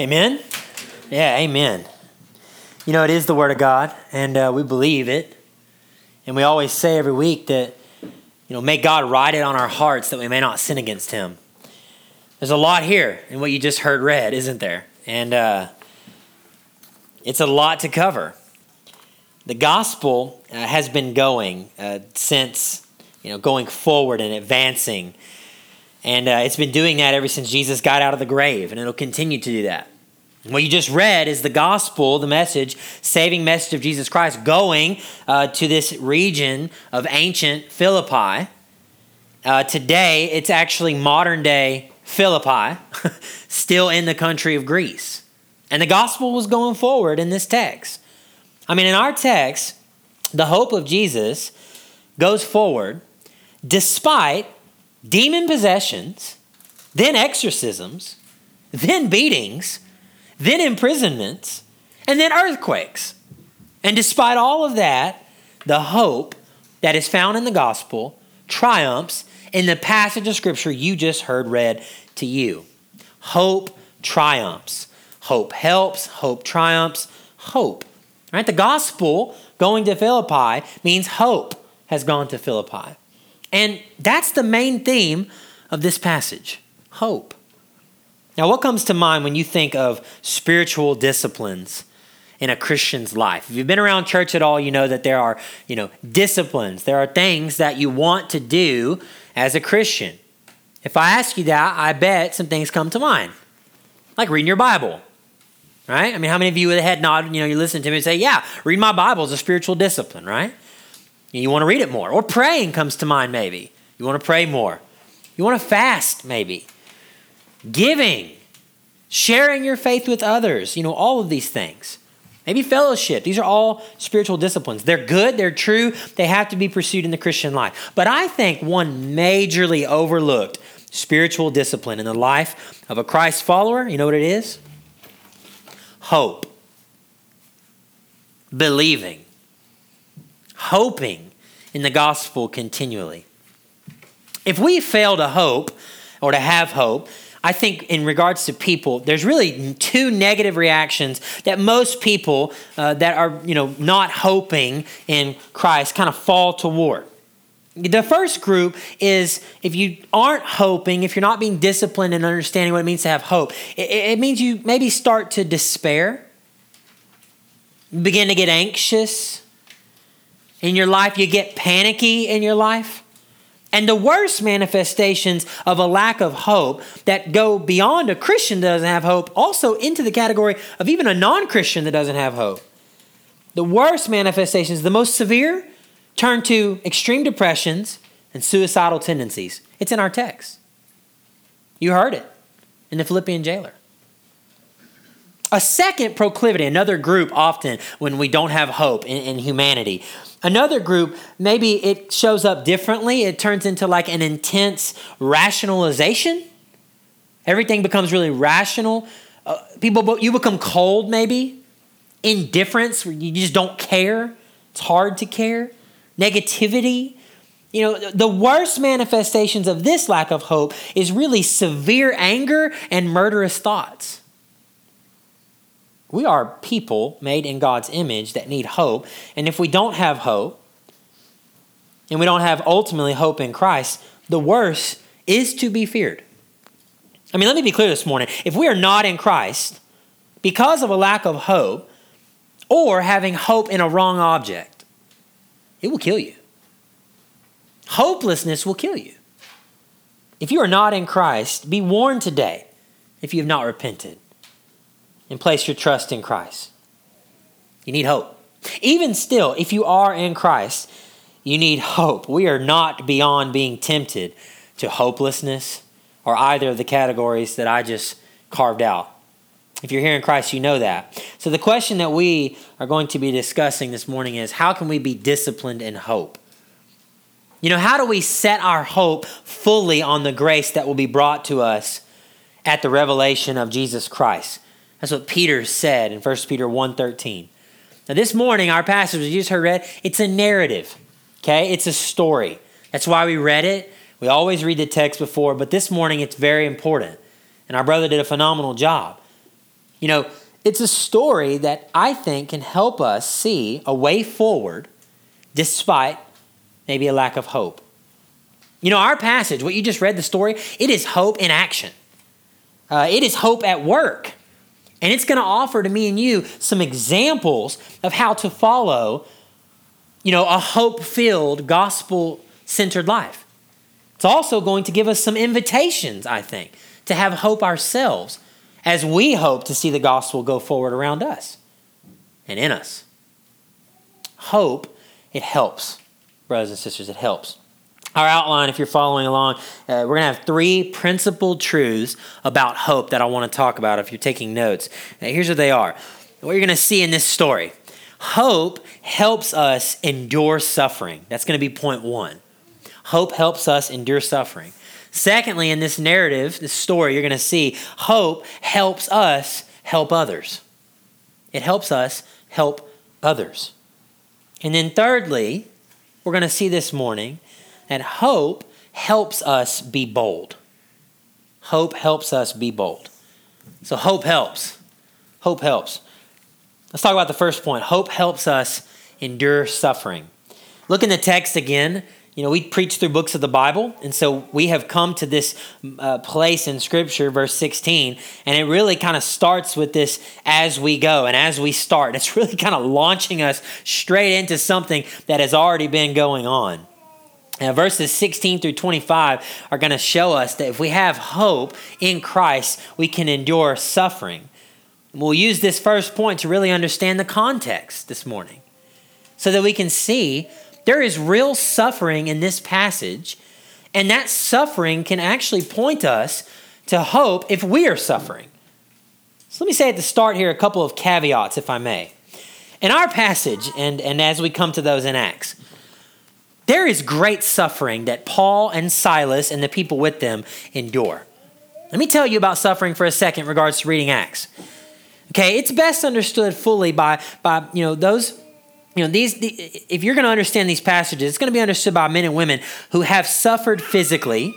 Amen? Yeah, amen. You know, it is the Word of God, and we believe it. And we always say every week that, you know, may God write it on our hearts that we may not sin against Him. There's a lot here in what you just heard read, isn't there? And it's a lot to cover. The gospel has been going since, you know, going forward and advancing. And it's been doing that ever since Jesus got out of the grave, and it'll continue to do that. And what you just read is the gospel, the message, saving message of Jesus Christ, going to this region of ancient Philippi. Today, it's actually modern-day Philippi, still in the country of Greece. And the gospel was going forward in this text. I mean, in our text, the hope of Jesus goes forward despite demon possessions, then exorcisms, then beatings, then imprisonments, and then earthquakes. And despite all of that, the hope that is found in the gospel triumphs in the passage of Scripture you just heard read to you. Hope triumphs. Hope helps. Hope triumphs. Hope. Right? The gospel going to Philippi means hope has gone to Philippi. And that's the main theme of this passage, hope. Now, what comes to mind when you think of spiritual disciplines in a Christian's life? If you've been around church at all, you know that there are, you know, disciplines. There are things that you want to do as a Christian. If I ask you that, I bet some things come to mind, like reading your Bible, right? I mean, how many of you with a head nod, you know, you listen to me and say, yeah, read my Bible is a spiritual discipline, right? You want to read it more. Or praying comes to mind, maybe. You want to pray more. You want to fast, maybe. Giving, sharing your faith with others, you know, all of these things. Maybe fellowship. These are all spiritual disciplines. They're good. They're true. They have to be pursued in the Christian life. But I think one majorly overlooked spiritual discipline in the life of a Christ follower, you know what it is? Hope. Believing. Hoping in the gospel continually. If we fail to hope or to have hope, I think in regards to people, there's really two negative reactions that most people that are, you know, not hoping in Christ kind of fall toward. The first group is if you aren't hoping, if you're not being disciplined in understanding what it means to have hope, it means you maybe start to despair, begin to get anxious in your life, you get panicky in your life. And the worst manifestations of a lack of hope that go beyond a Christian that doesn't have hope, also into the category of even a non-Christian that doesn't have hope. The worst manifestations, the most severe, turn to extreme depressions and suicidal tendencies. It's in our text. You heard it in the Philippian jailer. A second proclivity, another group often when we don't have hope in humanity. Another group, maybe it shows up differently. It turns into like an intense rationalization. Everything becomes really rational. You become cold maybe. Indifference, you just don't care. It's hard to care. Negativity. You know, the worst manifestations of this lack of hope is really severe anger and murderous thoughts. We are people made in God's image that need hope. And if we don't have hope, and we don't have ultimately hope in Christ, the worst is to be feared. I mean, let me be clear this morning. If we are not in Christ because of a lack of hope or having hope in a wrong object, it will kill you. Hopelessness will kill you. If you are not in Christ, be warned today if you have not repented and place your trust in Christ. You need hope. Even still, if you are in Christ, you need hope. We are not beyond being tempted to hopelessness or either of the categories that I just carved out. If you're here in Christ, you know that. So the question that we are going to be discussing this morning is, how can we be disciplined in hope? You know, how do we set our hope fully on the grace that will be brought to us at the revelation of Jesus Christ? That's what Peter said in 1 Peter 1:13. Now this morning, our passage you just heard read, it's a narrative, okay? It's a story. That's why we read it. We always read the text before, but this morning it's very important. And our brother did a phenomenal job. You know, it's a story that I think can help us see a way forward despite maybe a lack of hope. You know, our passage, what you just read, the story, it is hope in action. It is hope at work. And it's going to offer to me and you some examples of how to follow, you know, a hope-filled, gospel-centered life. It's also going to give us some invitations, I think, to have hope ourselves as we hope to see the gospel go forward around us and in us. Hope, it helps, brothers and sisters, it helps. Our outline, if you're following along, we're going to have three principal truths about hope that I want to talk about if you're taking notes. Now, here's what they are. What you're going to see in this story. Hope helps us endure suffering. That's going to be point one. Hope helps us endure suffering. Secondly, in this narrative, this story, you're going to see hope helps us help others. It helps us help others. And then thirdly, we're going to see this morning, and hope helps us be bold. Hope helps us be bold. So hope helps. Hope helps. Let's talk about the first point. Hope helps us endure suffering. Look in the text again. You know, we preach through books of the Bible, and so we have come to this place in Scripture, verse 16, and it really kind of starts with this as we go and as we start. It's really kind of launching us straight into something that has already been going on. Now, verses 16 through 25 are going to show us that if we have hope in Christ, we can endure suffering. We'll use this first point to really understand the context this morning so that we can see there is real suffering in this passage, and that suffering can actually point us to hope if we are suffering. So let me say at the start here a couple of caveats, if I may. In our passage, and as we come to those in Acts, there is great suffering that Paul and Silas and the people with them endure. Let me tell you about suffering for a second in regards to reading Acts. Okay, it's best understood fully by if you're going to understand these passages, it's going to be understood by men and women who have suffered physically,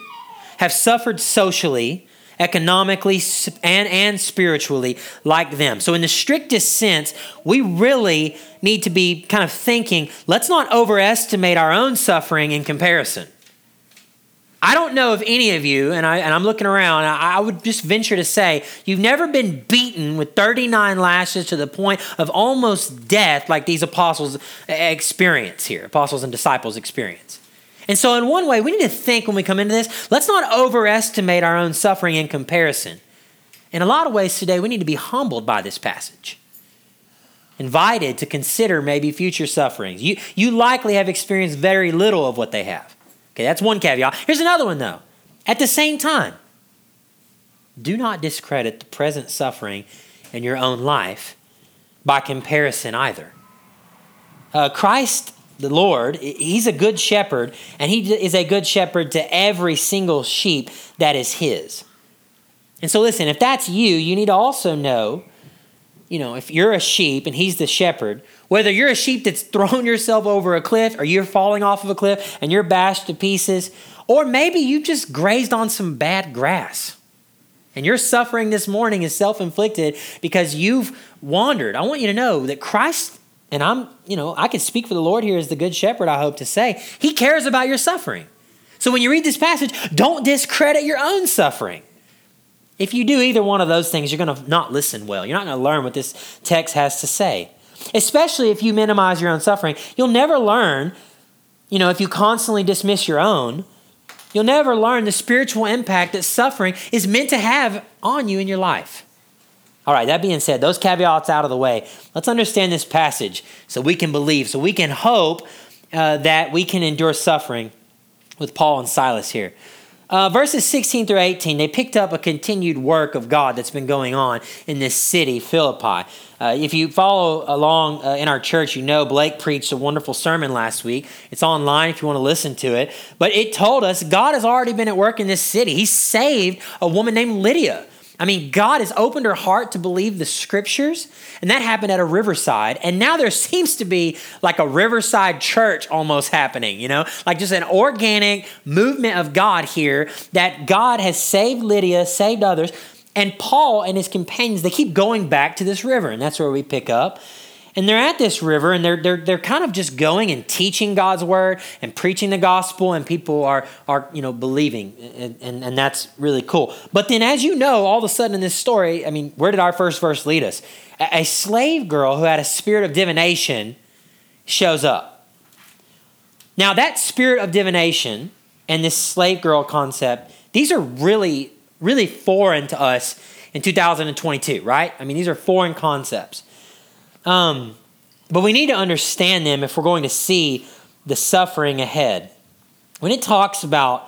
have suffered socially, economically, and spiritually like them. So in the strictest sense, we really need to be kind of thinking, let's not overestimate our own suffering in comparison. I don't know if any of you, and I'm looking around, I would just venture to say, you've never been beaten with 39 lashes to the point of almost death like these apostles and disciples experience. And so in one way, we need to think when we come into this, let's not overestimate our own suffering in comparison. In a lot of ways today, we need to be humbled by this passage, invited to consider maybe future sufferings. You likely have experienced very little of what they have. Okay, that's one caveat. Here's another one though. At the same time, do not discredit the present suffering in your own life by comparison either. Christ the Lord, he's a good shepherd, and he is a good shepherd to every single sheep that is his. And so listen, if that's you, you need to also know, you know, if you're a sheep and he's the shepherd, whether you're a sheep that's thrown yourself over a cliff or you're falling off of a cliff and you're bashed to pieces, or maybe you just grazed on some bad grass and your suffering this morning is self-inflicted because you've wandered. I want you to know that Christ, and I can speak for the Lord here as the good shepherd, I hope to say, he cares about your suffering. So when you read this passage, don't discredit your own suffering. If you do either one of those things, you're going to not listen well. You're not going to learn what this text has to say. Especially if you minimize your own suffering. You'll never learn, you know, if you constantly dismiss your own, you'll never learn the spiritual impact that suffering is meant to have on you in your life. All right, that being said, those caveats out of the way, let's understand this passage so we can believe, so we can hope that we can endure suffering with Paul and Silas here. Verses 16 through 18, they picked up a continued work of God that's been going on in this city, Philippi. If you follow along in our church, you know Blake preached a wonderful sermon last week. It's online if you want to listen to it. But it told us God has already been at work in this city. He saved a woman named Lydia. I mean, God has opened her heart to believe the scriptures, and that happened at a riverside. And now there seems to be like a riverside church almost happening, you know, like just an organic movement of God here that God has saved Lydia, saved others, And Paul and his companions, they keep going back to this river, and that's where we pick up. And they're at this river, and they're kind of just going and teaching God's word and preaching the gospel, and people are believing, and that's really cool. But then, as you know, all of a sudden in this story, I mean, where did our first verse lead us? A slave girl who had a spirit of divination shows up. Now, that spirit of divination and this slave girl concept, these are really, really foreign to us in 2022, right? I mean, these are foreign concepts. But we need to understand them if we're going to see the suffering ahead. When it talks about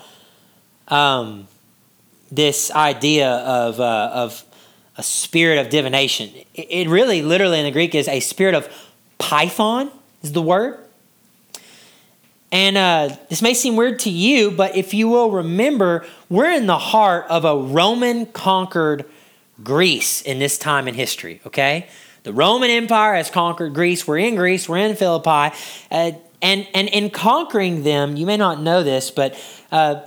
this idea of a spirit of divination, it really literally in the Greek is a spirit of python is the word. And this may seem weird to you, but if you will remember, we're in the heart of a Roman-conquered Greece in this time in history, okay? The Roman Empire has conquered Greece. We're in Greece. We're in Philippi. And in conquering them, you may not know this, but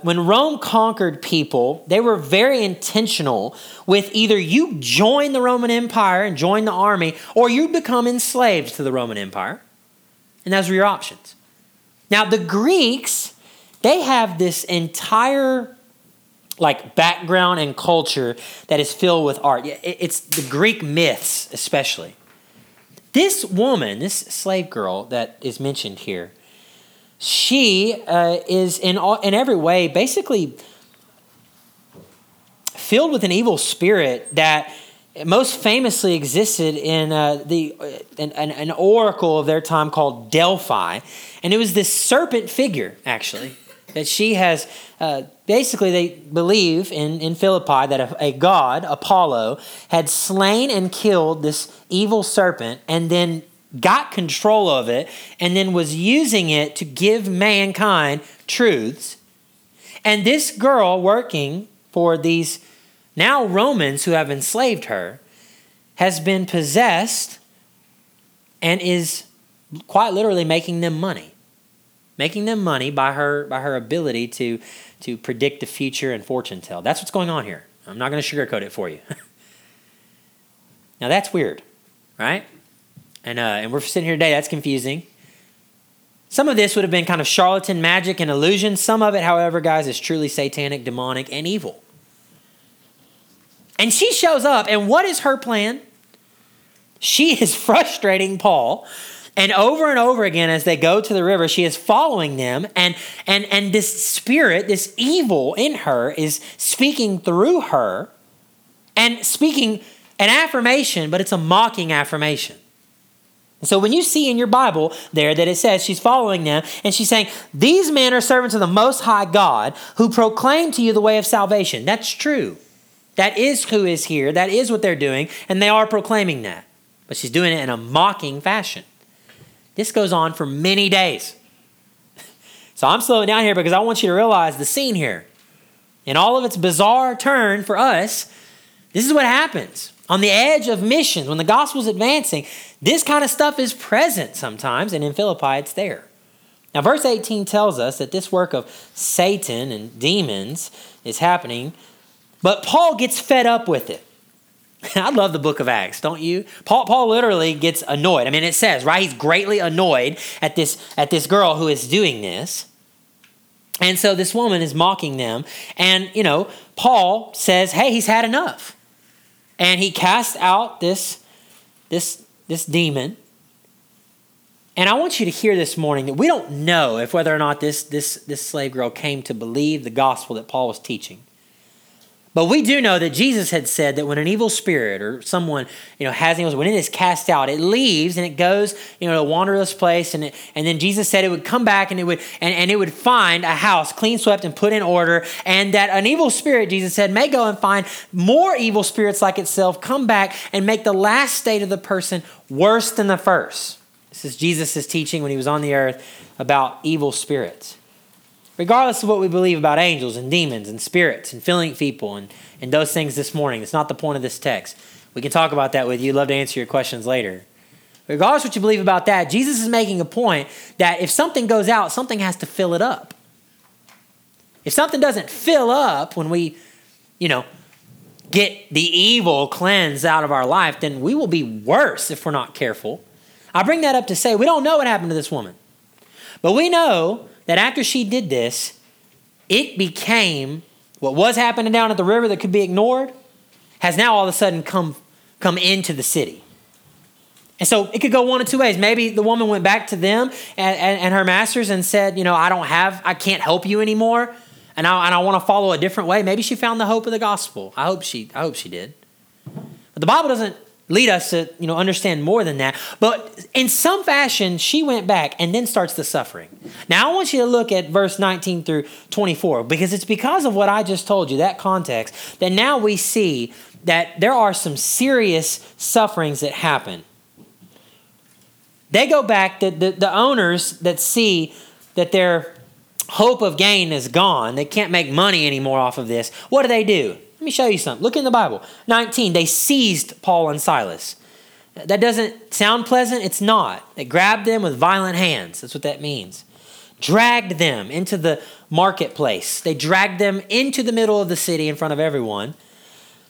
when Rome conquered people, they were very intentional with either you join the Roman Empire and join the army, or you become enslaved to the Roman Empire. And those were your options. Now, the Greeks, they have this entire background and culture that is filled with art. It's the Greek myths, especially. This woman, this slave girl that is mentioned here, she is in every way basically filled with an evil spirit that most famously existed in an oracle of their time called Delphi, and it was this serpent figure, actually, that she has, basically they believe in Philippi that a god, Apollo, had slain and killed this evil serpent and then got control of it and then was using it to give mankind truths. And this girl working for these now Romans who have enslaved her has been possessed and is quite literally making them money by her ability to predict the future and fortune tell. That's what's going on here. I'm not going to sugarcoat it for you. Now that's weird, right? And we're sitting here today, that's confusing. Some of this would have been kind of charlatan magic and illusion. Some of it, however, guys, is truly satanic, demonic, and evil. And she shows up, and what is her plan? She is frustrating Paul. And over again, as they go to the river, she is following them, and this spirit, this evil in her, is speaking through her, and speaking an affirmation, but it's a mocking affirmation. And so when you see in your Bible there that it says she's following them, and she's saying, "These men are servants of the Most High God, who proclaim to you the way of salvation." That's true. That is who is here. That is what they're doing, and they are proclaiming that. But she's doing it in a mocking fashion. This goes on for many days. So I'm slowing down here because I want you to realize the scene here. In all of its bizarre turn for us, this is what happens. On the edge of missions, when the gospel's advancing, this kind of stuff is present sometimes, and in Philippi, it's there. Now, verse 18 tells us that this work of Satan and demons is happening, but Paul gets fed up with it. I love the book of Acts, don't you? Paul literally gets annoyed. I mean, it says, right? He's greatly annoyed at this girl who is doing this. And so this woman is mocking them. And, Paul says, hey, he's had enough. And he casts out this demon. And I want you to hear this morning that we don't know if whether or not this slave girl came to believe the gospel that Paul was teaching. But we do know that Jesus had said that when an evil spirit or someone, when it is cast out, it leaves and it goes, to a wanderless place. And then Jesus said it would come back and it would find a house clean swept and put in order. And that an evil spirit, Jesus said, may go and find more evil spirits like itself, come back and make the last state of the person worse than the first. This is Jesus' teaching when he was on the earth about evil spirits. Regardless of what we believe about angels and demons and spirits and filling people and those things this morning, it's not the point of this text. We can talk about that with you. Love to answer your questions later. Regardless of what you believe about that, Jesus is making a point that if something goes out, something has to fill it up. If something doesn't fill up when we, get the evil cleansed out of our life, then we will be worse if we're not careful. I bring that up to say we don't know what happened to this woman. But we know that after she did this, it became what was happening down at the river that could be ignored has now all of a sudden come into the city. And so it could go one of two ways. Maybe the woman went back to them and her masters and said, you know, I can't help you anymore. And I want to follow a different way. Maybe she found the hope of the gospel. I hope she did. But the Bible doesn't lead us to, you know, understand more than that. But in some fashion, she went back and then starts the suffering. Now I want you to look at verse 19 through 24, because it's because of what I just told you, that context, that now we see that there are some serious sufferings that happen. They go back, the owners that see that their hope of gain is gone. They can't make money anymore off of this. What do? Let me show you something. Look in the Bible. 19, they seized Paul and Silas. That doesn't sound pleasant. It's not. They grabbed them with violent hands. That's what that means. Dragged them into the marketplace. They dragged them into the middle of the city in front of everyone.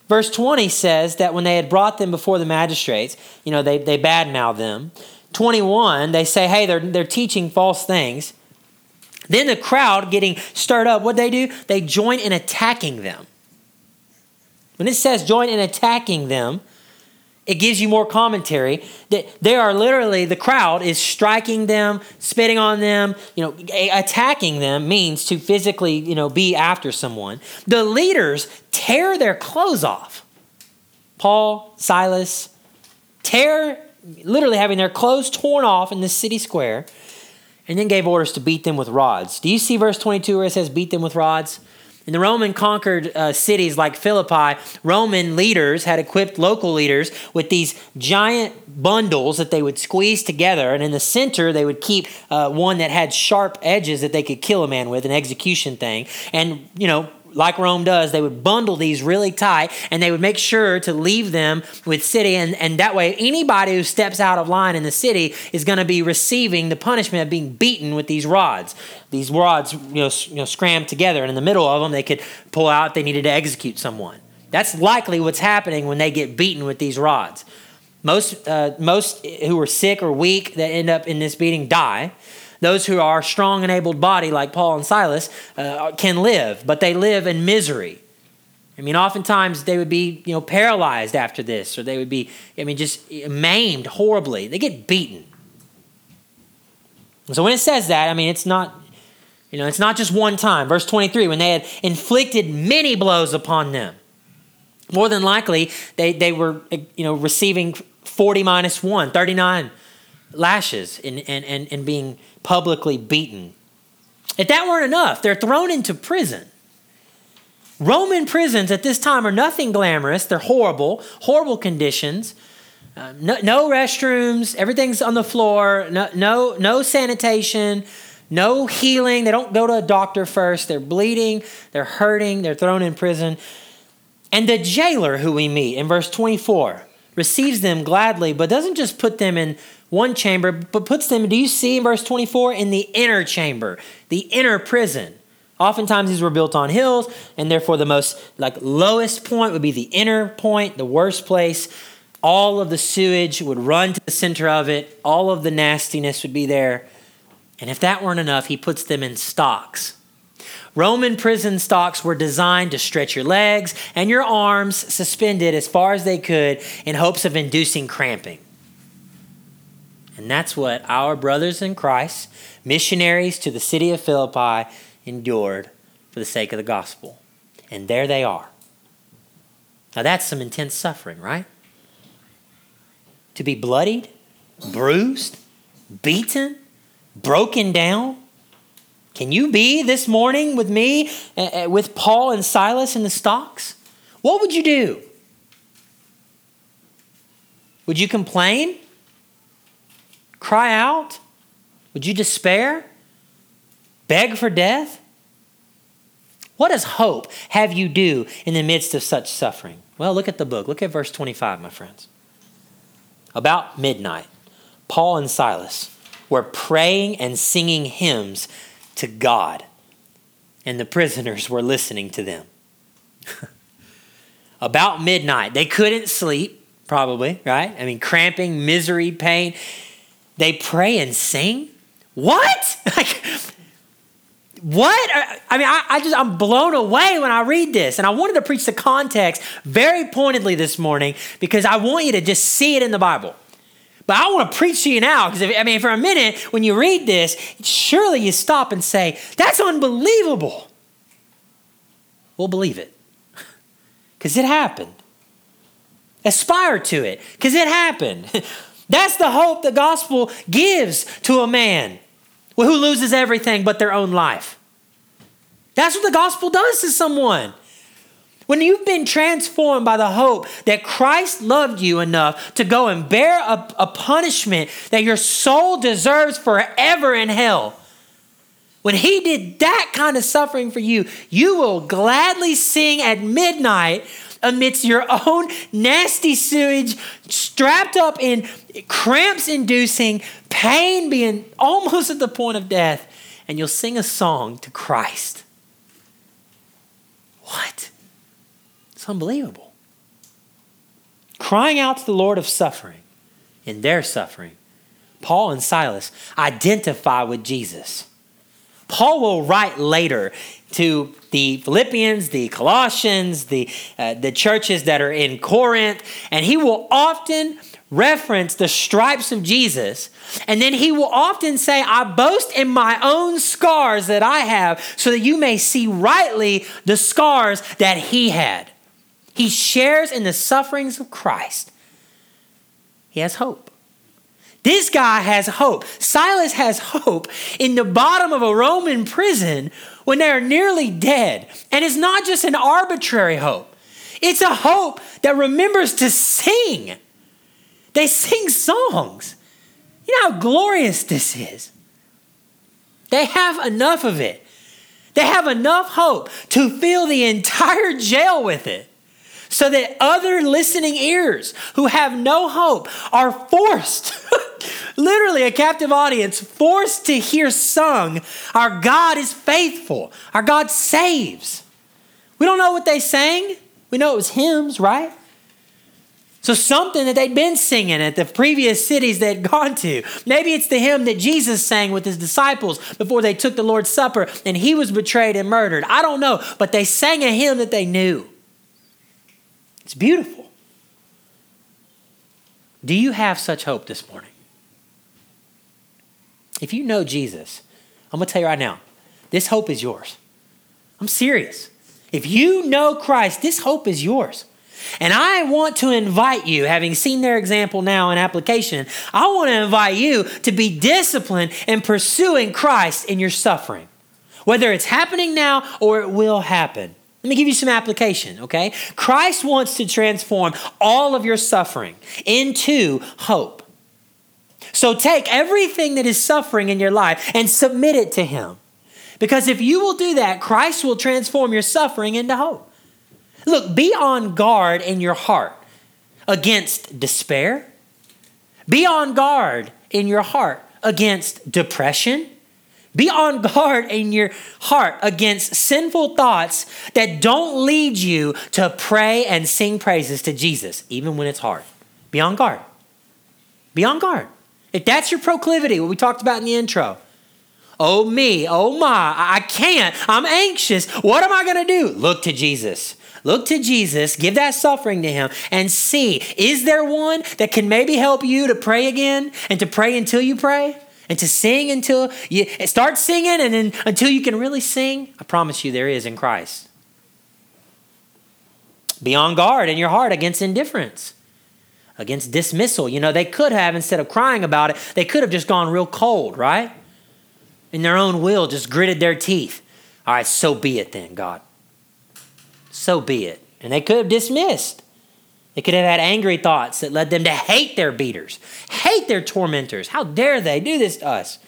Verse 20 says that when they had brought them before the magistrates, you know, they badmouthed them. 21, they say, hey, they're teaching false things. Then the crowd getting stirred up, what'd they do? They join in attacking them. When it says join in attacking them, it gives you more commentary that they are literally, the crowd is striking them, spitting on them, you know, attacking them means to physically, you know, be after someone. The leaders tear their clothes off. Paul, Silas, literally having their clothes torn off in the city square, and then gave orders to beat them with rods. Do you see verse 22 where it says beat them with rods? In the Roman conquered cities like Philippi, Roman leaders had equipped local leaders with these giant bundles that they would squeeze together, and in the center they would keep one that had sharp edges that they could kill a man with, an execution thing. And, you know, like Rome does, they would bundle these really tight and they would make sure to leave them with city. And that way, anybody who steps out of line in the city is going to be receiving the punishment of being beaten with these rods. These rods, you know, scrammed together, and in the middle of them, they could pull out if they needed to execute someone. That's likely what's happening when they get beaten with these rods. Most who are sick or weak that end up in this beating die. Those who are strong and able body, like Paul and Silas, can live, but they live in misery. I mean, oftentimes they would be, you know, paralyzed after this, or they would be, just maimed horribly. They get beaten. And so when it says that, it's not, it's not just one time. Verse 23, when they had inflicted many blows upon them, more than likely they were, receiving 40 minus 1, 39 lashes and being publicly beaten. If that weren't enough, they're thrown into prison. Roman prisons at this time are nothing glamorous. They're horrible conditions. No restrooms. Everything's on the floor. No sanitation. No healing. They don't go to a doctor first. They're bleeding. They're hurting. They're thrown in prison. And the jailer who we meet in verse 24 receives them gladly, but doesn't just put them in one chamber, but puts them, do you see in verse 24, in the inner chamber, the inner prison. Oftentimes these were built on hills, and therefore the most lowest point would be the inner point, the worst place. All of the sewage would run to the center of it. All of the nastiness would be there. And if that weren't enough, he puts them in stocks. Roman prison stocks were designed to stretch your legs and your arms suspended as far as they could in hopes of inducing cramping. And that's what our brothers in Christ, missionaries to the city of Philippi, endured for the sake of the gospel. And there they are. Now that's some intense suffering, right? To be bloodied, bruised, beaten, broken down. Can you be this morning with me, with Paul and Silas in the stocks? What would you do? Would you complain? Cry out? Would you despair? Beg for death? What does hope have you do in the midst of such suffering? Well, look at the book. Look at verse 25, my friends. About midnight, Paul and Silas were praying and singing hymns to God, and the prisoners were listening to them. About midnight, they couldn't sleep, probably, right? I mean, cramping, misery, pain. They pray and sing? What? Like, what? I mean, I'm blown away when I read this. And I wanted to preach the context very pointedly this morning because I want you to just see it in the Bible. But I want to preach to you now because, for a minute, when you read this, surely you stop and say, that's unbelievable. We'll believe it because it happened. Aspire to it because it happened. That's the hope the gospel gives to a man who loses everything but their own life. That's what the gospel does to someone. When you've been transformed by the hope that Christ loved you enough to go and bear a punishment that your soul deserves forever in hell. When he did that kind of suffering for you, you will gladly sing at midnight amidst your own nasty sewage, strapped up in cramps-inducing pain, being almost at the point of death, and you'll sing a song to Christ. What? It's unbelievable. Crying out to the Lord of suffering, in their suffering, Paul and Silas identify with Jesus. Paul will write later to the Philippians, the Colossians, the churches that are in Corinth, and he will often reference the stripes of Jesus. And then he will often say, I boast in my own scars that I have so that you may see rightly the scars that he had. He shares in the sufferings of Christ. He has hope. This guy has hope. Silas has hope in the bottom of a Roman prison when they're nearly dead. And it's not just an arbitrary hope. It's a hope that remembers to sing. They sing songs. You know how glorious this is. They have enough of it. They have enough hope to fill the entire jail with it, so that other listening ears who have no hope are forced, literally a captive audience, forced to hear sung, our God is faithful, our God saves. We don't know what they sang. We know it was hymns, right? So something that they'd been singing at the previous cities they'd gone to. Maybe it's the hymn that Jesus sang with his disciples before they took the Lord's Supper and he was betrayed and murdered. I don't know, but they sang a hymn that they knew. It's beautiful. Do you have such hope this morning? If you know Jesus, I'm going to tell you right now, this hope is yours. I'm serious. If you know Christ, this hope is yours. And I want to invite you, having seen their example now in application, I want to invite you to be disciplined in pursuing Christ in your suffering, whether it's happening now or it will happen. Let me give you some application, okay? Christ wants to transform all of your suffering into hope. So take everything that is suffering in your life and submit it to him. Because if you will do that, Christ will transform your suffering into hope. Look, be on guard in your heart against despair. Be on guard in your heart against depression. Be on guard in your heart against sinful thoughts that don't lead you to pray and sing praises to Jesus, even when it's hard. Be on guard. Be on guard. If that's your proclivity, what we talked about in the intro, oh me, oh my, I can't, I'm anxious, what am I going to do? Look to Jesus. Look to Jesus, give that suffering to him, and see, is there one that can maybe help you to pray again and to pray until you pray? And to sing until you start singing and then until you can really sing? I promise you there is in Christ. Be on guard in your heart against indifference, against dismissal. You know, they could have, instead of crying about it, they could have just gone real cold, right? In their own will, just gritted their teeth. All right, so be it then, God. So be it. And they could have dismissed. They could have had angry thoughts that led them to hate their beaters, hate their tormentors. How dare they do this to us?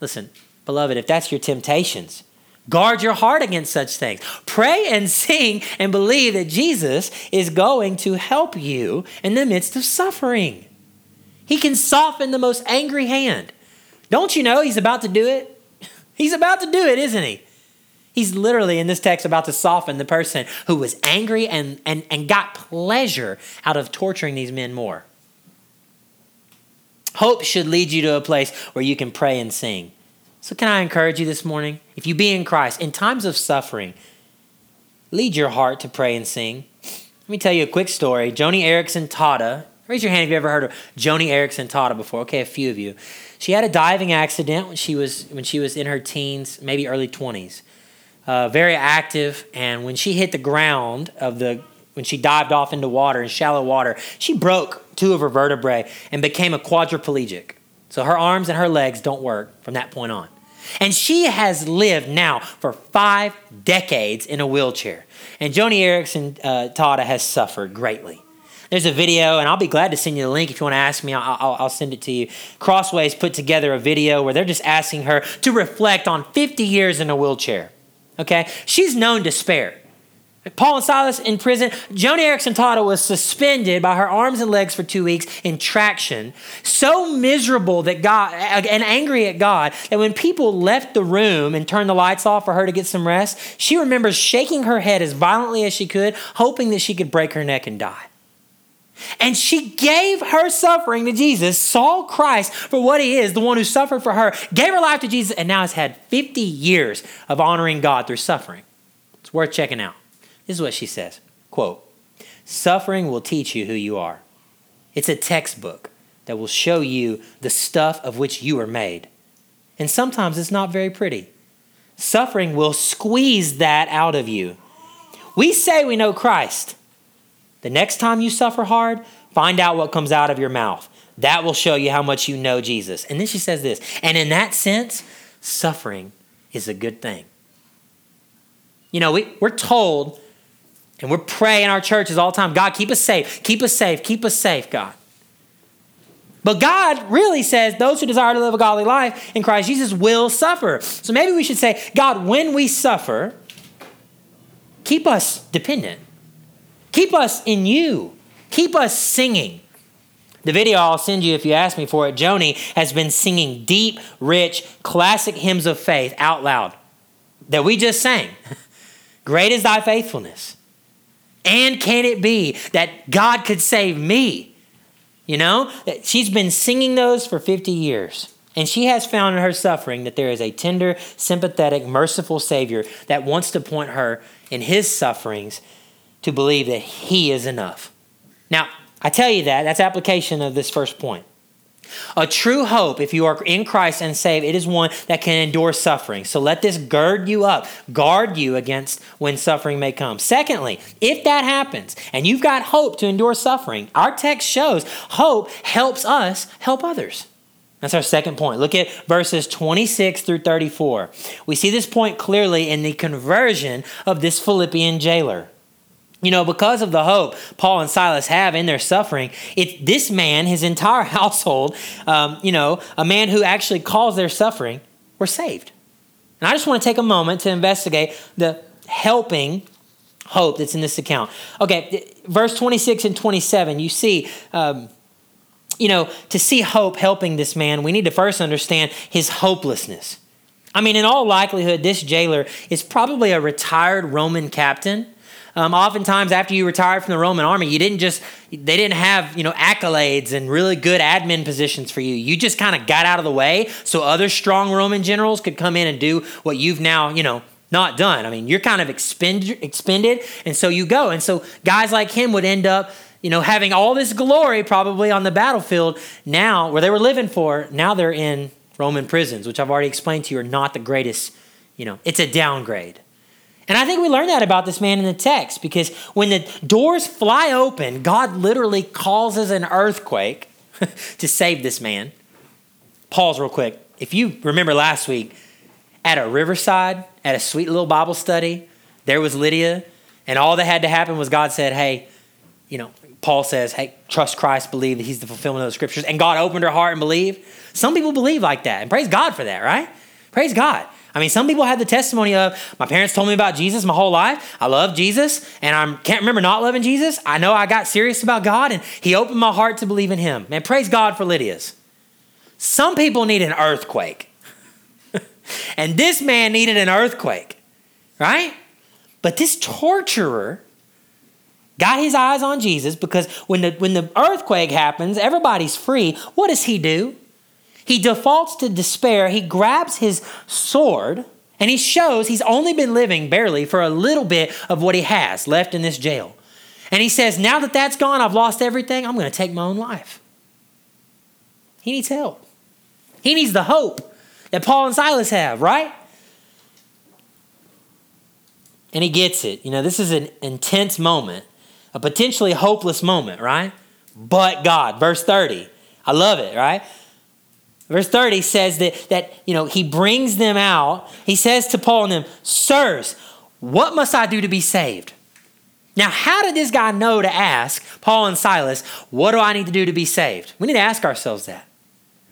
Listen, beloved, if that's your temptations, guard your heart against such things. Pray and sing and believe that Jesus is going to help you in the midst of suffering. He can soften the most angry hand. Don't you know he's about to do it? He's about to do it, isn't he? He's literally in this text about to soften the person who was angry and got pleasure out of torturing these men more. Hope should lead you to a place where you can pray and sing. So can I encourage you this morning? If you be in Christ, in times of suffering, lead your heart to pray and sing. Let me tell you a quick story. Joni Erickson Tada. Raise your hand if you've ever heard of Joni Erickson Tada before. Okay, a few of you. She had a diving accident when she was in her teens, maybe early 20s. Very active, and when she hit the ground when she dived off into water, in shallow water, she broke two of her vertebrae and became a quadriplegic. So her arms and her legs don't work from that point on. And she has lived now for 5 decades in a wheelchair. And Joni Erickson Tada has suffered greatly. There's a video, and I'll be glad to send you the link. If you want to ask me, I'll send it to you. Crossways put together a video where they're just asking her to reflect on 50 years in a wheelchair. Okay? She's known despair. Paul and Silas in prison. Joni Erickson Tada was suspended by her arms and legs for 2 weeks in traction. So miserable that God and angry at God that when people left the room and turned the lights off for her to get some rest, she remembers shaking her head as violently as she could, hoping that she could break her neck and die. And she gave her suffering to Jesus, saw Christ for what he is, the one who suffered for her, gave her life to Jesus, and now has had 50 years of honoring God through suffering. It's worth checking out. This is what she says, quote, "Suffering will teach you who you are. It's a textbook that will show you the stuff of which you are made. And sometimes it's not very pretty. Suffering will squeeze that out of you. We say we know Christ. The next time you suffer hard, find out what comes out of your mouth. That will show you how much you know Jesus." And then she says this, "And in that sense, suffering is a good thing." You know, we're told, and we're praying in our churches all the time, "God, keep us safe, keep us safe, keep us safe, God." But God really says those who desire to live a godly life in Christ Jesus will suffer. So maybe we should say, "God, when we suffer, keep us dependent. Keep us in you. Keep us singing." The video I'll send you if you ask me for it, Joni has been singing deep, rich, classic hymns of faith out loud that we just sang. "Great is thy faithfulness." "And can it be that God could save me?" You know, she's been singing those for 50 years. And she has found in her suffering that there is a tender, sympathetic, merciful Savior that wants to point her in his sufferings to believe that he is enough. Now, I tell you that's application of this first point. A true hope, if you are in Christ and saved, it is one that can endure suffering. So let this gird you up, guard you against when suffering may come. Secondly, if that happens and you've got hope to endure suffering, our text shows hope helps us help others. That's our second point. Look at verses 26 through 34. We see this point clearly in the conversion of this Philippian jailer. You know, because of the hope Paul and Silas have in their suffering, this man, his entire household, a man who actually caused their suffering, were saved. And I just want to take a moment to investigate the helping hope that's in this account. Okay, verse 26 and 27, you see, to see hope helping this man, we need to first understand his hopelessness. I mean, in all likelihood, this jailer is probably a retired Roman captain. Oftentimes after you retired from the Roman army, they didn't have, accolades and really good admin positions for you. You just kind of got out of the way so other strong Roman generals could come in and do what you've now, not done. I mean, you're kind of expended, and so you go. And so guys like him would end up, having all this glory probably on the battlefield now where they were living for. Now they're in Roman prisons, which I've already explained to you are not the greatest, it's a downgrade. And I think we learn that about this man in the text because when the doors fly open, God literally causes an earthquake to save this man. Pause real quick. If you remember last week, at a riverside, at a sweet little Bible study, there was Lydia, and all that had to happen was God said, "Hey, Paul says, hey, trust Christ, believe that he's the fulfillment of the scriptures." And God opened her heart and believed. Some people believe like that, and praise God for that, right? Praise God. I mean, some people have the testimony of, "My parents told me about Jesus my whole life. I love Jesus, and I can't remember not loving Jesus. I know I got serious about God, and he opened my heart to believe in him." Man, praise God for Lydia's. Some people need an earthquake. And this man needed an earthquake. right? But this torturer got his eyes on Jesus, because when the earthquake happens, everybody's free. What does he do? He defaults to despair. He grabs his sword and he shows he's only been living barely for a little bit of what he has left in this jail. And he says, now that that's gone, I've lost everything. I'm going to take my own life. He needs help. He needs the hope that Paul and Silas have, right? And he gets it. You know, this is an intense moment. A potentially hopeless moment, right? But God, verse 30. I love it, right? Verse 30 says that you know, he brings them out. He says to Paul and them, sirs, what must I do to be saved? Now, how did this guy know to ask Paul and Silas, what do I need to do to be saved? We need to ask ourselves that.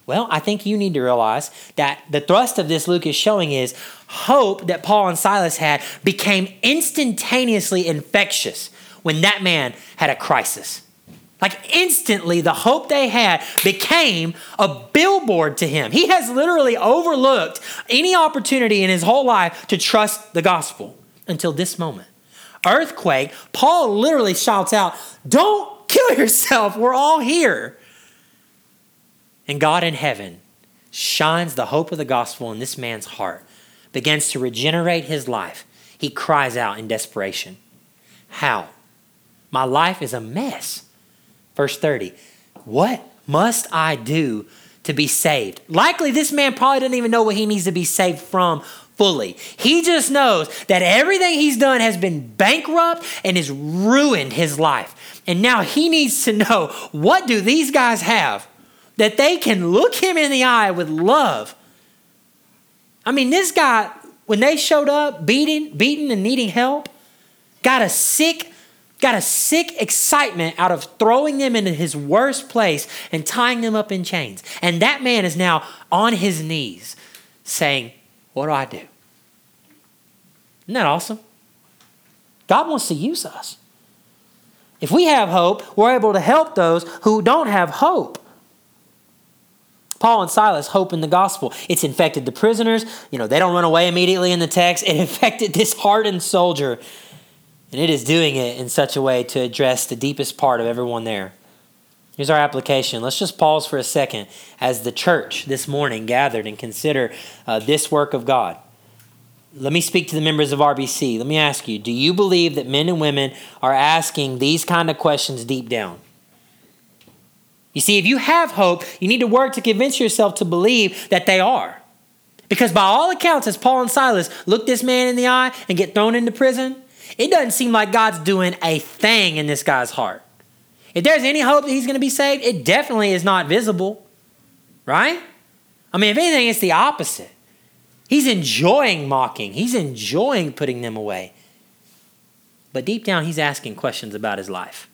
Well, I think you need to realize that the thrust of this Luke is showing is hope that Paul and Silas had became instantaneously infectious when that man had a crisis. Like instantly, the hope they had became a billboard to him. He has literally overlooked any opportunity in his whole life to trust the gospel until this moment. Earthquake, Paul literally shouts out, don't kill yourself, we're all here. And God in heaven shines the hope of the gospel in this man's heart, begins to regenerate his life. He cries out in desperation. How? My life is a mess. Verse 30, what must I do to be saved? Likely this man probably doesn't even know what he needs to be saved from fully. He just knows that everything he's done has been bankrupt and has ruined his life. And now he needs to know, what do these guys have that they can look him in the eye with love? I mean, this guy, when they showed up beaten and needing help, got a sick excitement out of throwing them into his worst place and tying them up in chains. And that man is now on his knees saying, what do I do? Isn't that awesome? God wants to use us. If we have hope, we're able to help those who don't have hope. Paul and Silas hope in the gospel. It's infected the prisoners. You know, they don't run away immediately in the text. It infected this hardened soldier. And it is doing it in such a way to address the deepest part of everyone there. Here's our application. Let's just pause for a second as the church this morning gathered and consider this work of God. Let me speak to the members of RBC. Let me ask you, do you believe that men and women are asking these kind of questions deep down? You see, if you have hope, you need to work to convince yourself to believe that they are. Because by all accounts, as Paul and Silas look this man in the eye and get thrown into prison, it doesn't seem like God's doing a thing in this guy's heart. If there's any hope that he's going to be saved, it definitely is not visible, right? I mean, if anything, it's the opposite. He's enjoying mocking. He's enjoying putting them away. But deep down, he's asking questions about his life.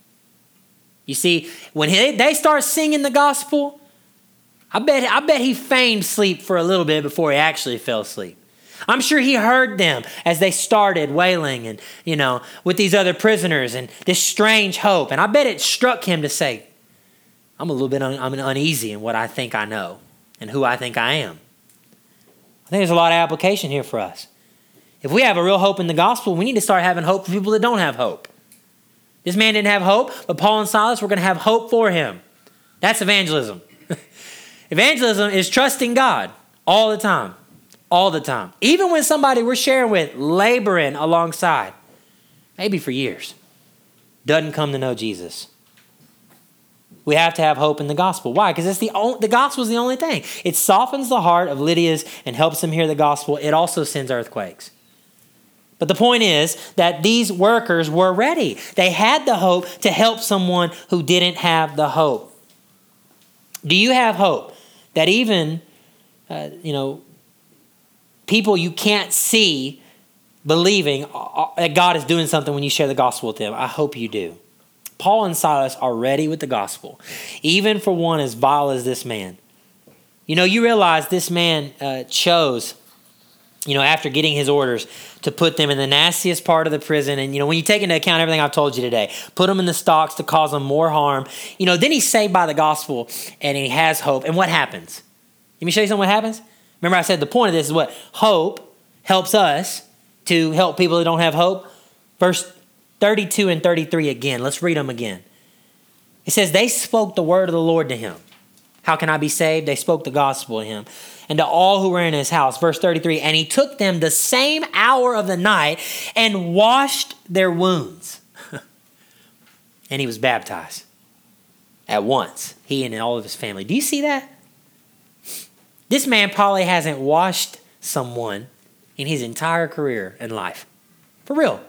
You see, when they start singing the gospel, I bet he feigned sleep for a little bit before he actually fell asleep. I'm sure he heard them as they started wailing and, you know, with these other prisoners and this strange hope. And I bet it struck him to say, I'm uneasy in what I think I know and who I think I am. I think there's a lot of application here for us. If we have a real hope in the gospel, we need to start having hope for people that don't have hope. This man didn't have hope, but Paul and Silas were going to have hope for him. That's evangelism. Evangelism is trusting God all the time. All the time. Even when somebody we're sharing with, laboring alongside, maybe for years, doesn't come to know Jesus. We have to have hope in the gospel. Why? Because it's the gospel is the only thing. It softens the heart of Lydia's and helps them hear the gospel. It also sends earthquakes. But the point is that these workers were ready. They had the hope to help someone who didn't have the hope. Do you have hope that even, people you can't see believing that God is doing something when you share the gospel with them? I hope you do. Paul and Silas are ready with the gospel, even for one as vile as this man. You know, you realize this man chose, you know, after getting his orders, to put them in the nastiest part of the prison. And, you know, when you take into account everything I've told you today, put them in the stocks to cause them more harm. You know, then he's saved by the gospel and he has hope. And what happens? Let me show you something. What happens? Remember I said the point of this is what? Hope helps us to help people that don't have hope. Verse 32 and 33 again. Let's read them again. It says, they spoke the word of the Lord to him. How can I be saved? They spoke the gospel to him and to all who were in his house. Verse 33, and he took them the same hour of the night and washed their wounds. And he was baptized at once, he and all of his family. Do you see that? This man probably hasn't washed someone in his entire career and life. For real.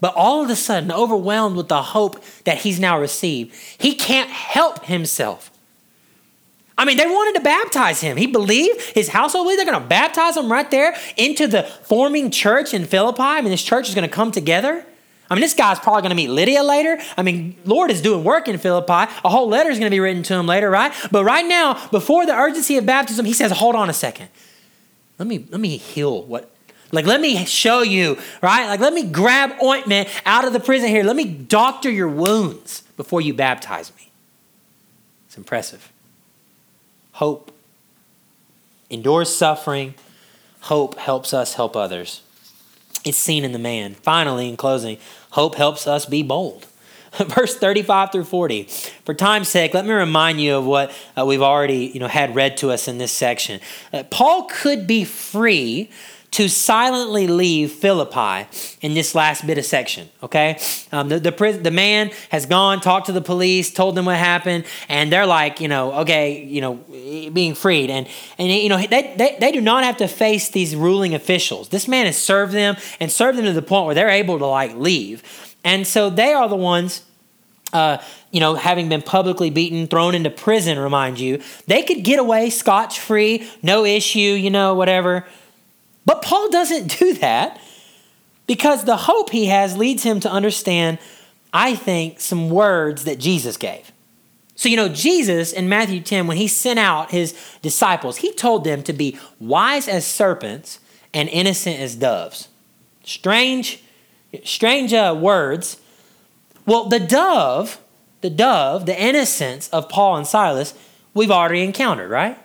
But all of a sudden, overwhelmed with the hope that he's now received, he can't help himself. I mean, they wanted to baptize him. He believed, his household believed, they're going to baptize him right there into the forming church in Philippi. I mean, this church is going to come together. I mean, this guy's probably going to meet Lydia later. I mean, Lord is doing work in Philippi. A whole letter is going to be written to him later, right? But right now, before the urgency of baptism, he says, hold on a second. Let me heal what, like, let me show you, right? Like, let me grab ointment out of the prison here. Let me doctor your wounds before you baptize me. It's impressive. Hope endures suffering. Hope helps us help others. It's seen in the man. Finally, in closing, hope helps us be bold. Verse 35 through 40. For time's sake, let me remind you of what we've already had read to us in this section. Paul could be free to silently leave Philippi in this last bit of section, okay? The man has gone, talked to the police, told them what happened, and they're like, being freed. And they do not have to face these ruling officials. This man has served them to the point where they're able to leave. And so they are the ones, having been publicly beaten, thrown into prison, remind you, they could get away scotch-free, no issue, whatever. But Paul doesn't do that because the hope he has leads him to understand, I think, some words that Jesus gave. So, Jesus in Matthew 10, when he sent out his disciples, he told them to be wise as serpents and innocent as doves. Strange words. Well, the dove, the innocence of Paul and Silas, we've already encountered, right?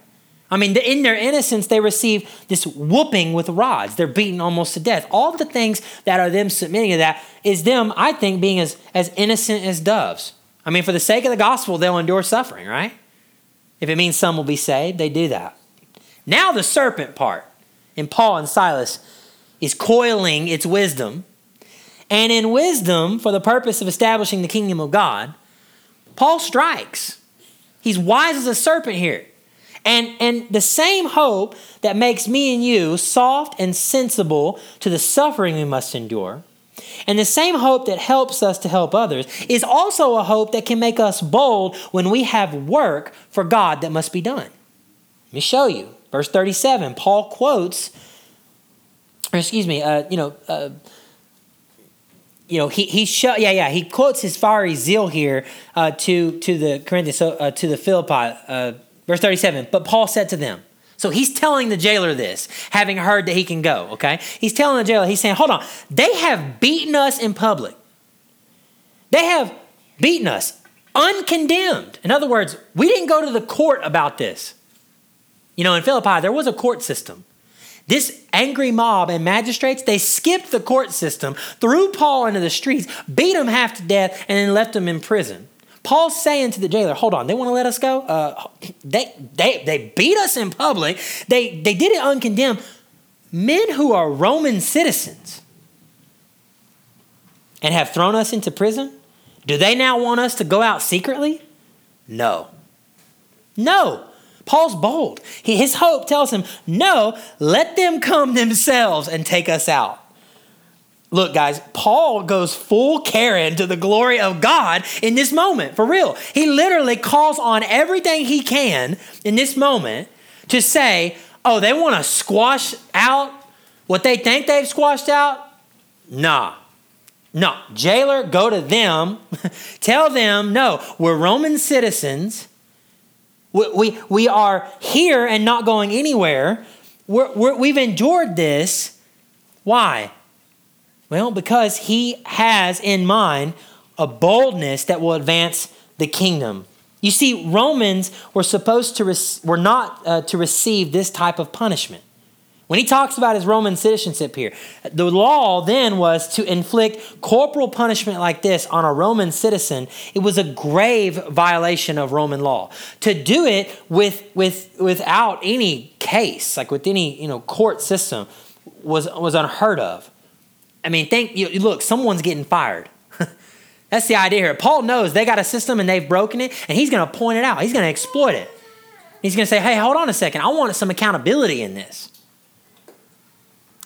I mean, in their innocence, they receive this whooping with rods. They're beaten almost to death. All the things that are them submitting to that is them, I think, being as innocent as doves. I mean, for the sake of the gospel, they'll endure suffering, right? If it means some will be saved, they do that. Now the serpent part in Paul and Silas is coiling its wisdom. And in wisdom, for the purpose of establishing the kingdom of God, Paul strikes. He's wise as a serpent here. And the same hope that makes me and you soft and sensible to the suffering we must endure, and the same hope that helps us to help others, is also a hope that can make us bold when we have work for God that must be done. Let me show you. Verse 37, Paul quotes, he quotes his fiery zeal here to the Corinthians, to the Philippi. Verse 37, but Paul said to them, so he's telling the jailer this, having heard that he can go, okay? He's telling the jailer, he's saying, hold on, they have beaten us in public. They have beaten us uncondemned. In other words, we didn't go to the court about this. In Philippi, there was a court system. This angry mob and magistrates, they skipped the court system, threw Paul into the streets, beat him half to death, and then left him in prison. Paul's saying to the jailer, hold on, they want to let us go? They beat us in public. They did it uncondemned. Men who are Roman citizens and have thrown us into prison, do they now want us to go out secretly? No. Paul's bold. His hope tells him, no, let them come themselves and take us out. Look, guys, Paul goes full Karen to the glory of God in this moment, for real. He literally calls on everything he can in this moment to say, oh, they want to squash out what they think they've squashed out? Nah. Jailer, go to them. Tell them, no, we're Roman citizens. We are here and not going anywhere. We've endured this. Why? Well, because he has in mind a boldness that will advance the kingdom. You see, Romans were not to receive this type of punishment. When he talks about his Roman citizenship here, the law then was to inflict corporal punishment like this on a Roman citizen. It was a grave violation of Roman law. To do it without any case, like with any court system, was unheard of. I mean, look, someone's getting fired. That's the idea here. Paul knows they got a system and they've broken it, and he's going to point it out. He's going to exploit it. He's going to say, hey, hold on a second. I want some accountability in this.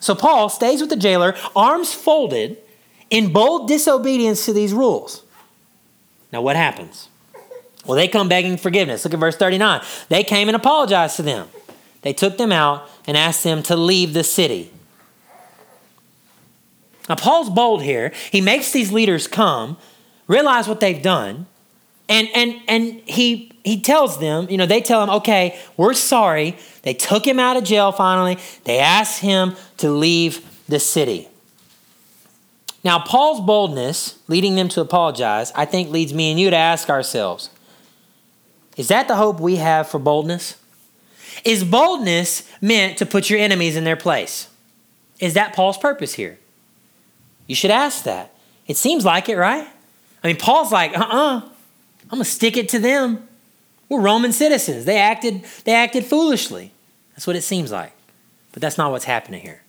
So Paul stays with the jailer, arms folded, in bold disobedience to these rules. Now what happens? Well, they come begging forgiveness. Look at verse 39. They came and apologized to them. They took them out and asked them to leave the city. Now Paul's bold here. He makes these leaders come, realize what they've done, and he tells them, they tell him, okay, we're sorry. They took him out of jail finally. They asked him to leave the city. Now, Paul's boldness, leading them to apologize, I think leads me and you to ask ourselves, is that the hope we have for boldness? Is boldness meant to put your enemies in their place? Is that Paul's purpose here? You should ask that. It seems like it, right? I mean, Paul's like, I'm going to stick it to them. We're Roman citizens. They acted foolishly. That's what it seems like. But that's not what's happening here.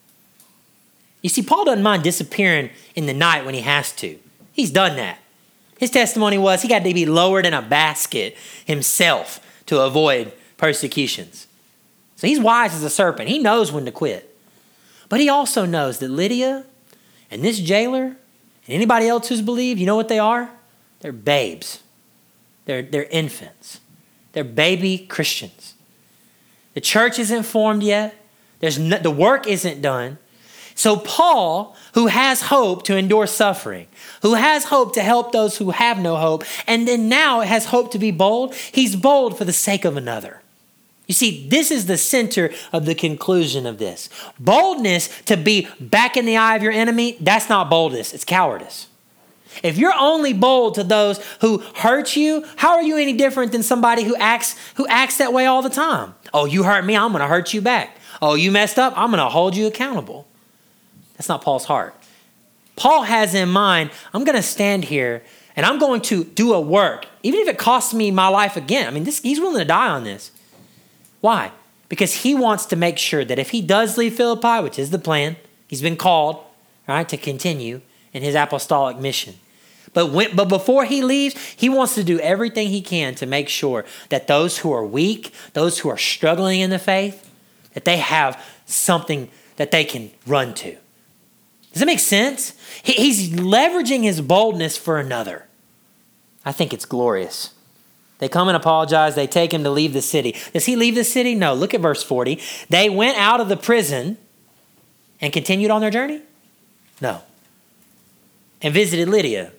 You see, Paul doesn't mind disappearing in the night when he has to. He's done that. His testimony was he got to be lowered in a basket himself to avoid persecutions. So he's wise as a serpent. He knows when to quit. But he also knows that Lydia and this jailer and anybody else who's believed, you know what they are? They're babes. They're infants. They're baby Christians. The church isn't formed yet. The work isn't done. So Paul, who has hope to endure suffering, who has hope to help those who have no hope, and then now has hope to be bold, he's bold for the sake of another. You see, this is the center of the conclusion of this. Boldness to be back in the eye of your enemy, that's not boldness, it's cowardice. If you're only bold to those who hurt you, how are you any different than somebody who acts that way all the time? Oh, you hurt me, I'm going to hurt you back. Oh, you messed up, I'm going to hold you accountable. That's not Paul's heart. Paul has in mind, I'm going to stand here and I'm going to do a work, even if it costs me my life again. I mean, he's willing to die on this. Why? Because he wants to make sure that if he does leave Philippi, which is the plan, he's been called, right, to continue in his apostolic mission. But before he leaves, he wants to do everything he can to make sure that those who are weak, those who are struggling in the faith, that they have something that they can run to. Does that make sense? He's leveraging his boldness for another. I think it's glorious. They come and apologize. They take him to leave the city. Does he leave the city? No. Look at verse 40. They went out of the prison and continued on their journey? No. And visited Lydia.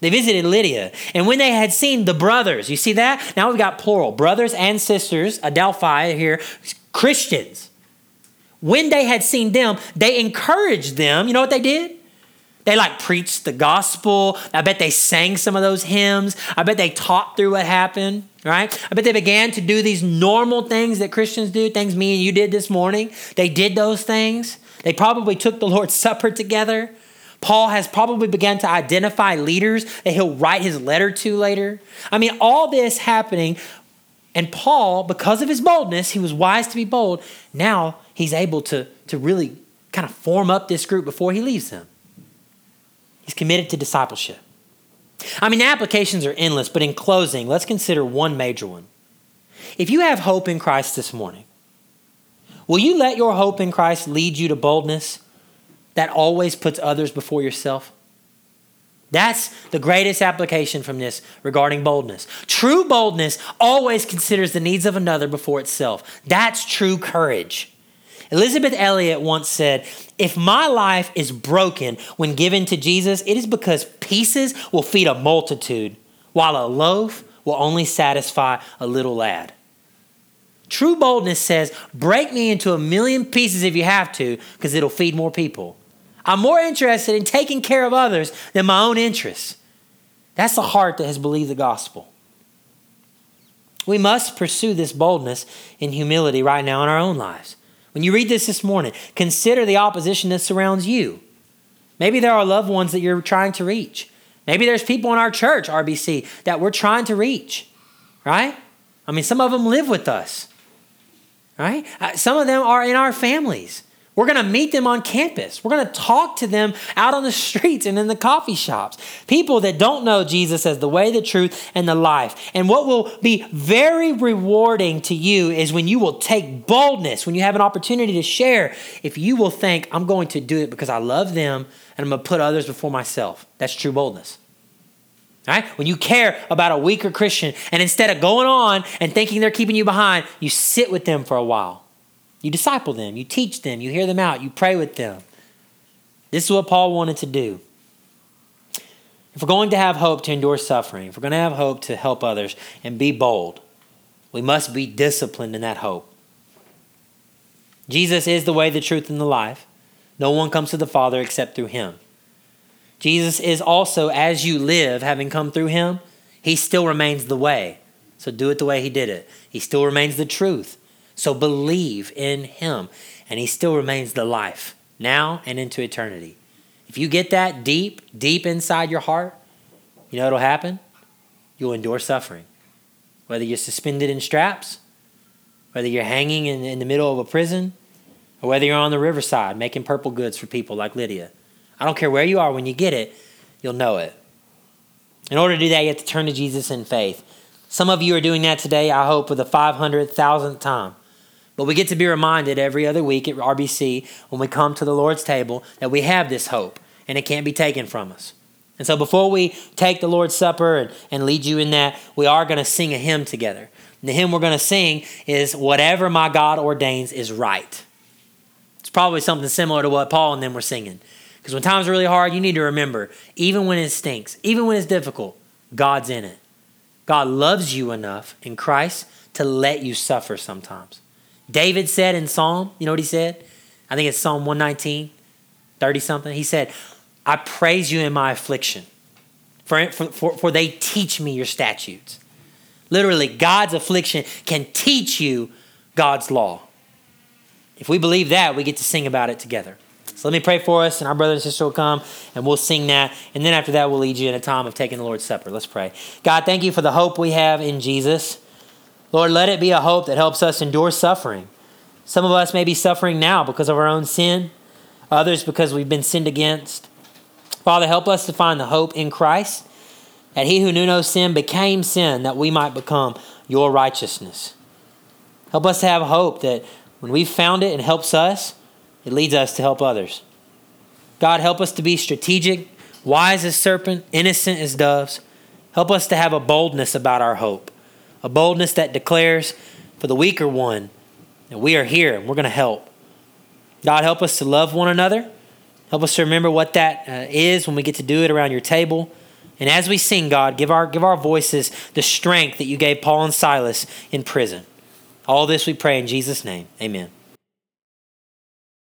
They visited Lydia. And when they had seen the brothers, you see that? Now we've got plural, brothers and sisters, Adelphi here, Christians. When they had seen them, they encouraged them. You know what they did? They preached the gospel. I bet they sang some of those hymns. I bet they taught through what happened, right? I bet they began to do these normal things that Christians do, things me and you did this morning. They did those things. They probably took the Lord's Supper together. Paul has probably begun to identify leaders that he'll write his letter to later. I mean, all this happening. And Paul, because of his boldness, he was wise to be bold. Now he's able to really kind of form up this group before he leaves them. He's committed to discipleship. I mean, the applications are endless, but in closing, let's consider one major one. If you have hope in Christ this morning, will you let your hope in Christ lead you to boldness that always puts others before yourself? That's the greatest application from this regarding boldness. True boldness always considers the needs of another before itself. That's true courage. Elizabeth Elliot once said, "If my life is broken when given to Jesus, it is because pieces will feed a multitude, while a loaf will only satisfy a little lad." True boldness says, break me into 1,000,000 pieces if you have to, because it'll feed more people. I'm more interested in taking care of others than my own interests. That's the heart that has believed the gospel. We must pursue this boldness in humility right now in our own lives. When you read this morning, consider the opposition that surrounds you. Maybe there are loved ones that you're trying to reach. Maybe there's people in our church, RBC, that we're trying to reach, right? I mean, some of them live with us, right? Some of them are in our families. We're going to meet them on campus. We're going to talk to them out on the streets and in the coffee shops. People that don't know Jesus as the way, the truth, and the life. And what will be very rewarding to you is when you will take boldness, when you have an opportunity to share, if you will think, I'm going to do it because I love them and I'm going to put others before myself. That's true boldness. All right? When you care about a weaker Christian and instead of going on and thinking they're keeping you behind, you sit with them for a while. You disciple them, you teach them, you hear them out, you pray with them. This is what Paul wanted to do. If we're going to have hope to endure suffering, if we're going to have hope to help others and be bold, we must be disciplined in that hope. Jesus is the way, the truth, and the life. No one comes to the Father except through him. Jesus is also, as you live, having come through him, he still remains the way. So do it the way he did it. He still remains the truth. So believe in him, and he still remains the life now and into eternity. If you get that deep, deep inside your heart, you know what'll happen? You'll endure suffering. Whether you're suspended in straps, whether you're hanging in the middle of a prison, or whether you're on the riverside making purple goods for people like Lydia. I don't care where you are, when you get it, you'll know it. In order to do that, you have to turn to Jesus in faith. Some of you are doing that today, I hope, for the 500,000th time. But we get to be reminded every other week at RBC when we come to the Lord's table that we have this hope and it can't be taken from us. And so before we take the Lord's Supper and lead you in that, we are going to sing a hymn together. And the hymn we're going to sing is Whatever My God Ordains Is Right. It's probably something similar to what Paul and them were singing. Because when times are really hard, you need to remember, even when it stinks, even when it's difficult, God's in it. God loves you enough in Christ to let you suffer sometimes. David said in Psalm, you know what he said? I think it's Psalm 119, 30 something. He said, I praise you in my affliction, for they teach me your statutes. Literally, God's affliction can teach you God's law. If we believe that, we get to sing about it together. So let me pray for us, and our brother and sister will come, and we'll sing that. And then after that, we'll lead you in a time of taking the Lord's Supper. Let's pray. God, thank you for the hope we have in Jesus. Lord, let it be a hope that helps us endure suffering. Some of us may be suffering now because of our own sin, others because we've been sinned against. Father, help us to find the hope in Christ, that he who knew no sin became sin, that we might become your righteousness. Help us to have hope that when we've found it and helps us, it leads us to help others. God, help us to be strategic, wise as serpent, innocent as doves. Help us to have a boldness about our hope, a boldness that declares for the weaker one that we are here and we're going to help. God, help us to love one another. Help us to remember what that is when we get to do it around your table. And as we sing, God, give our voices the strength that you gave Paul and Silas in prison. All this we pray in Jesus' name. Amen.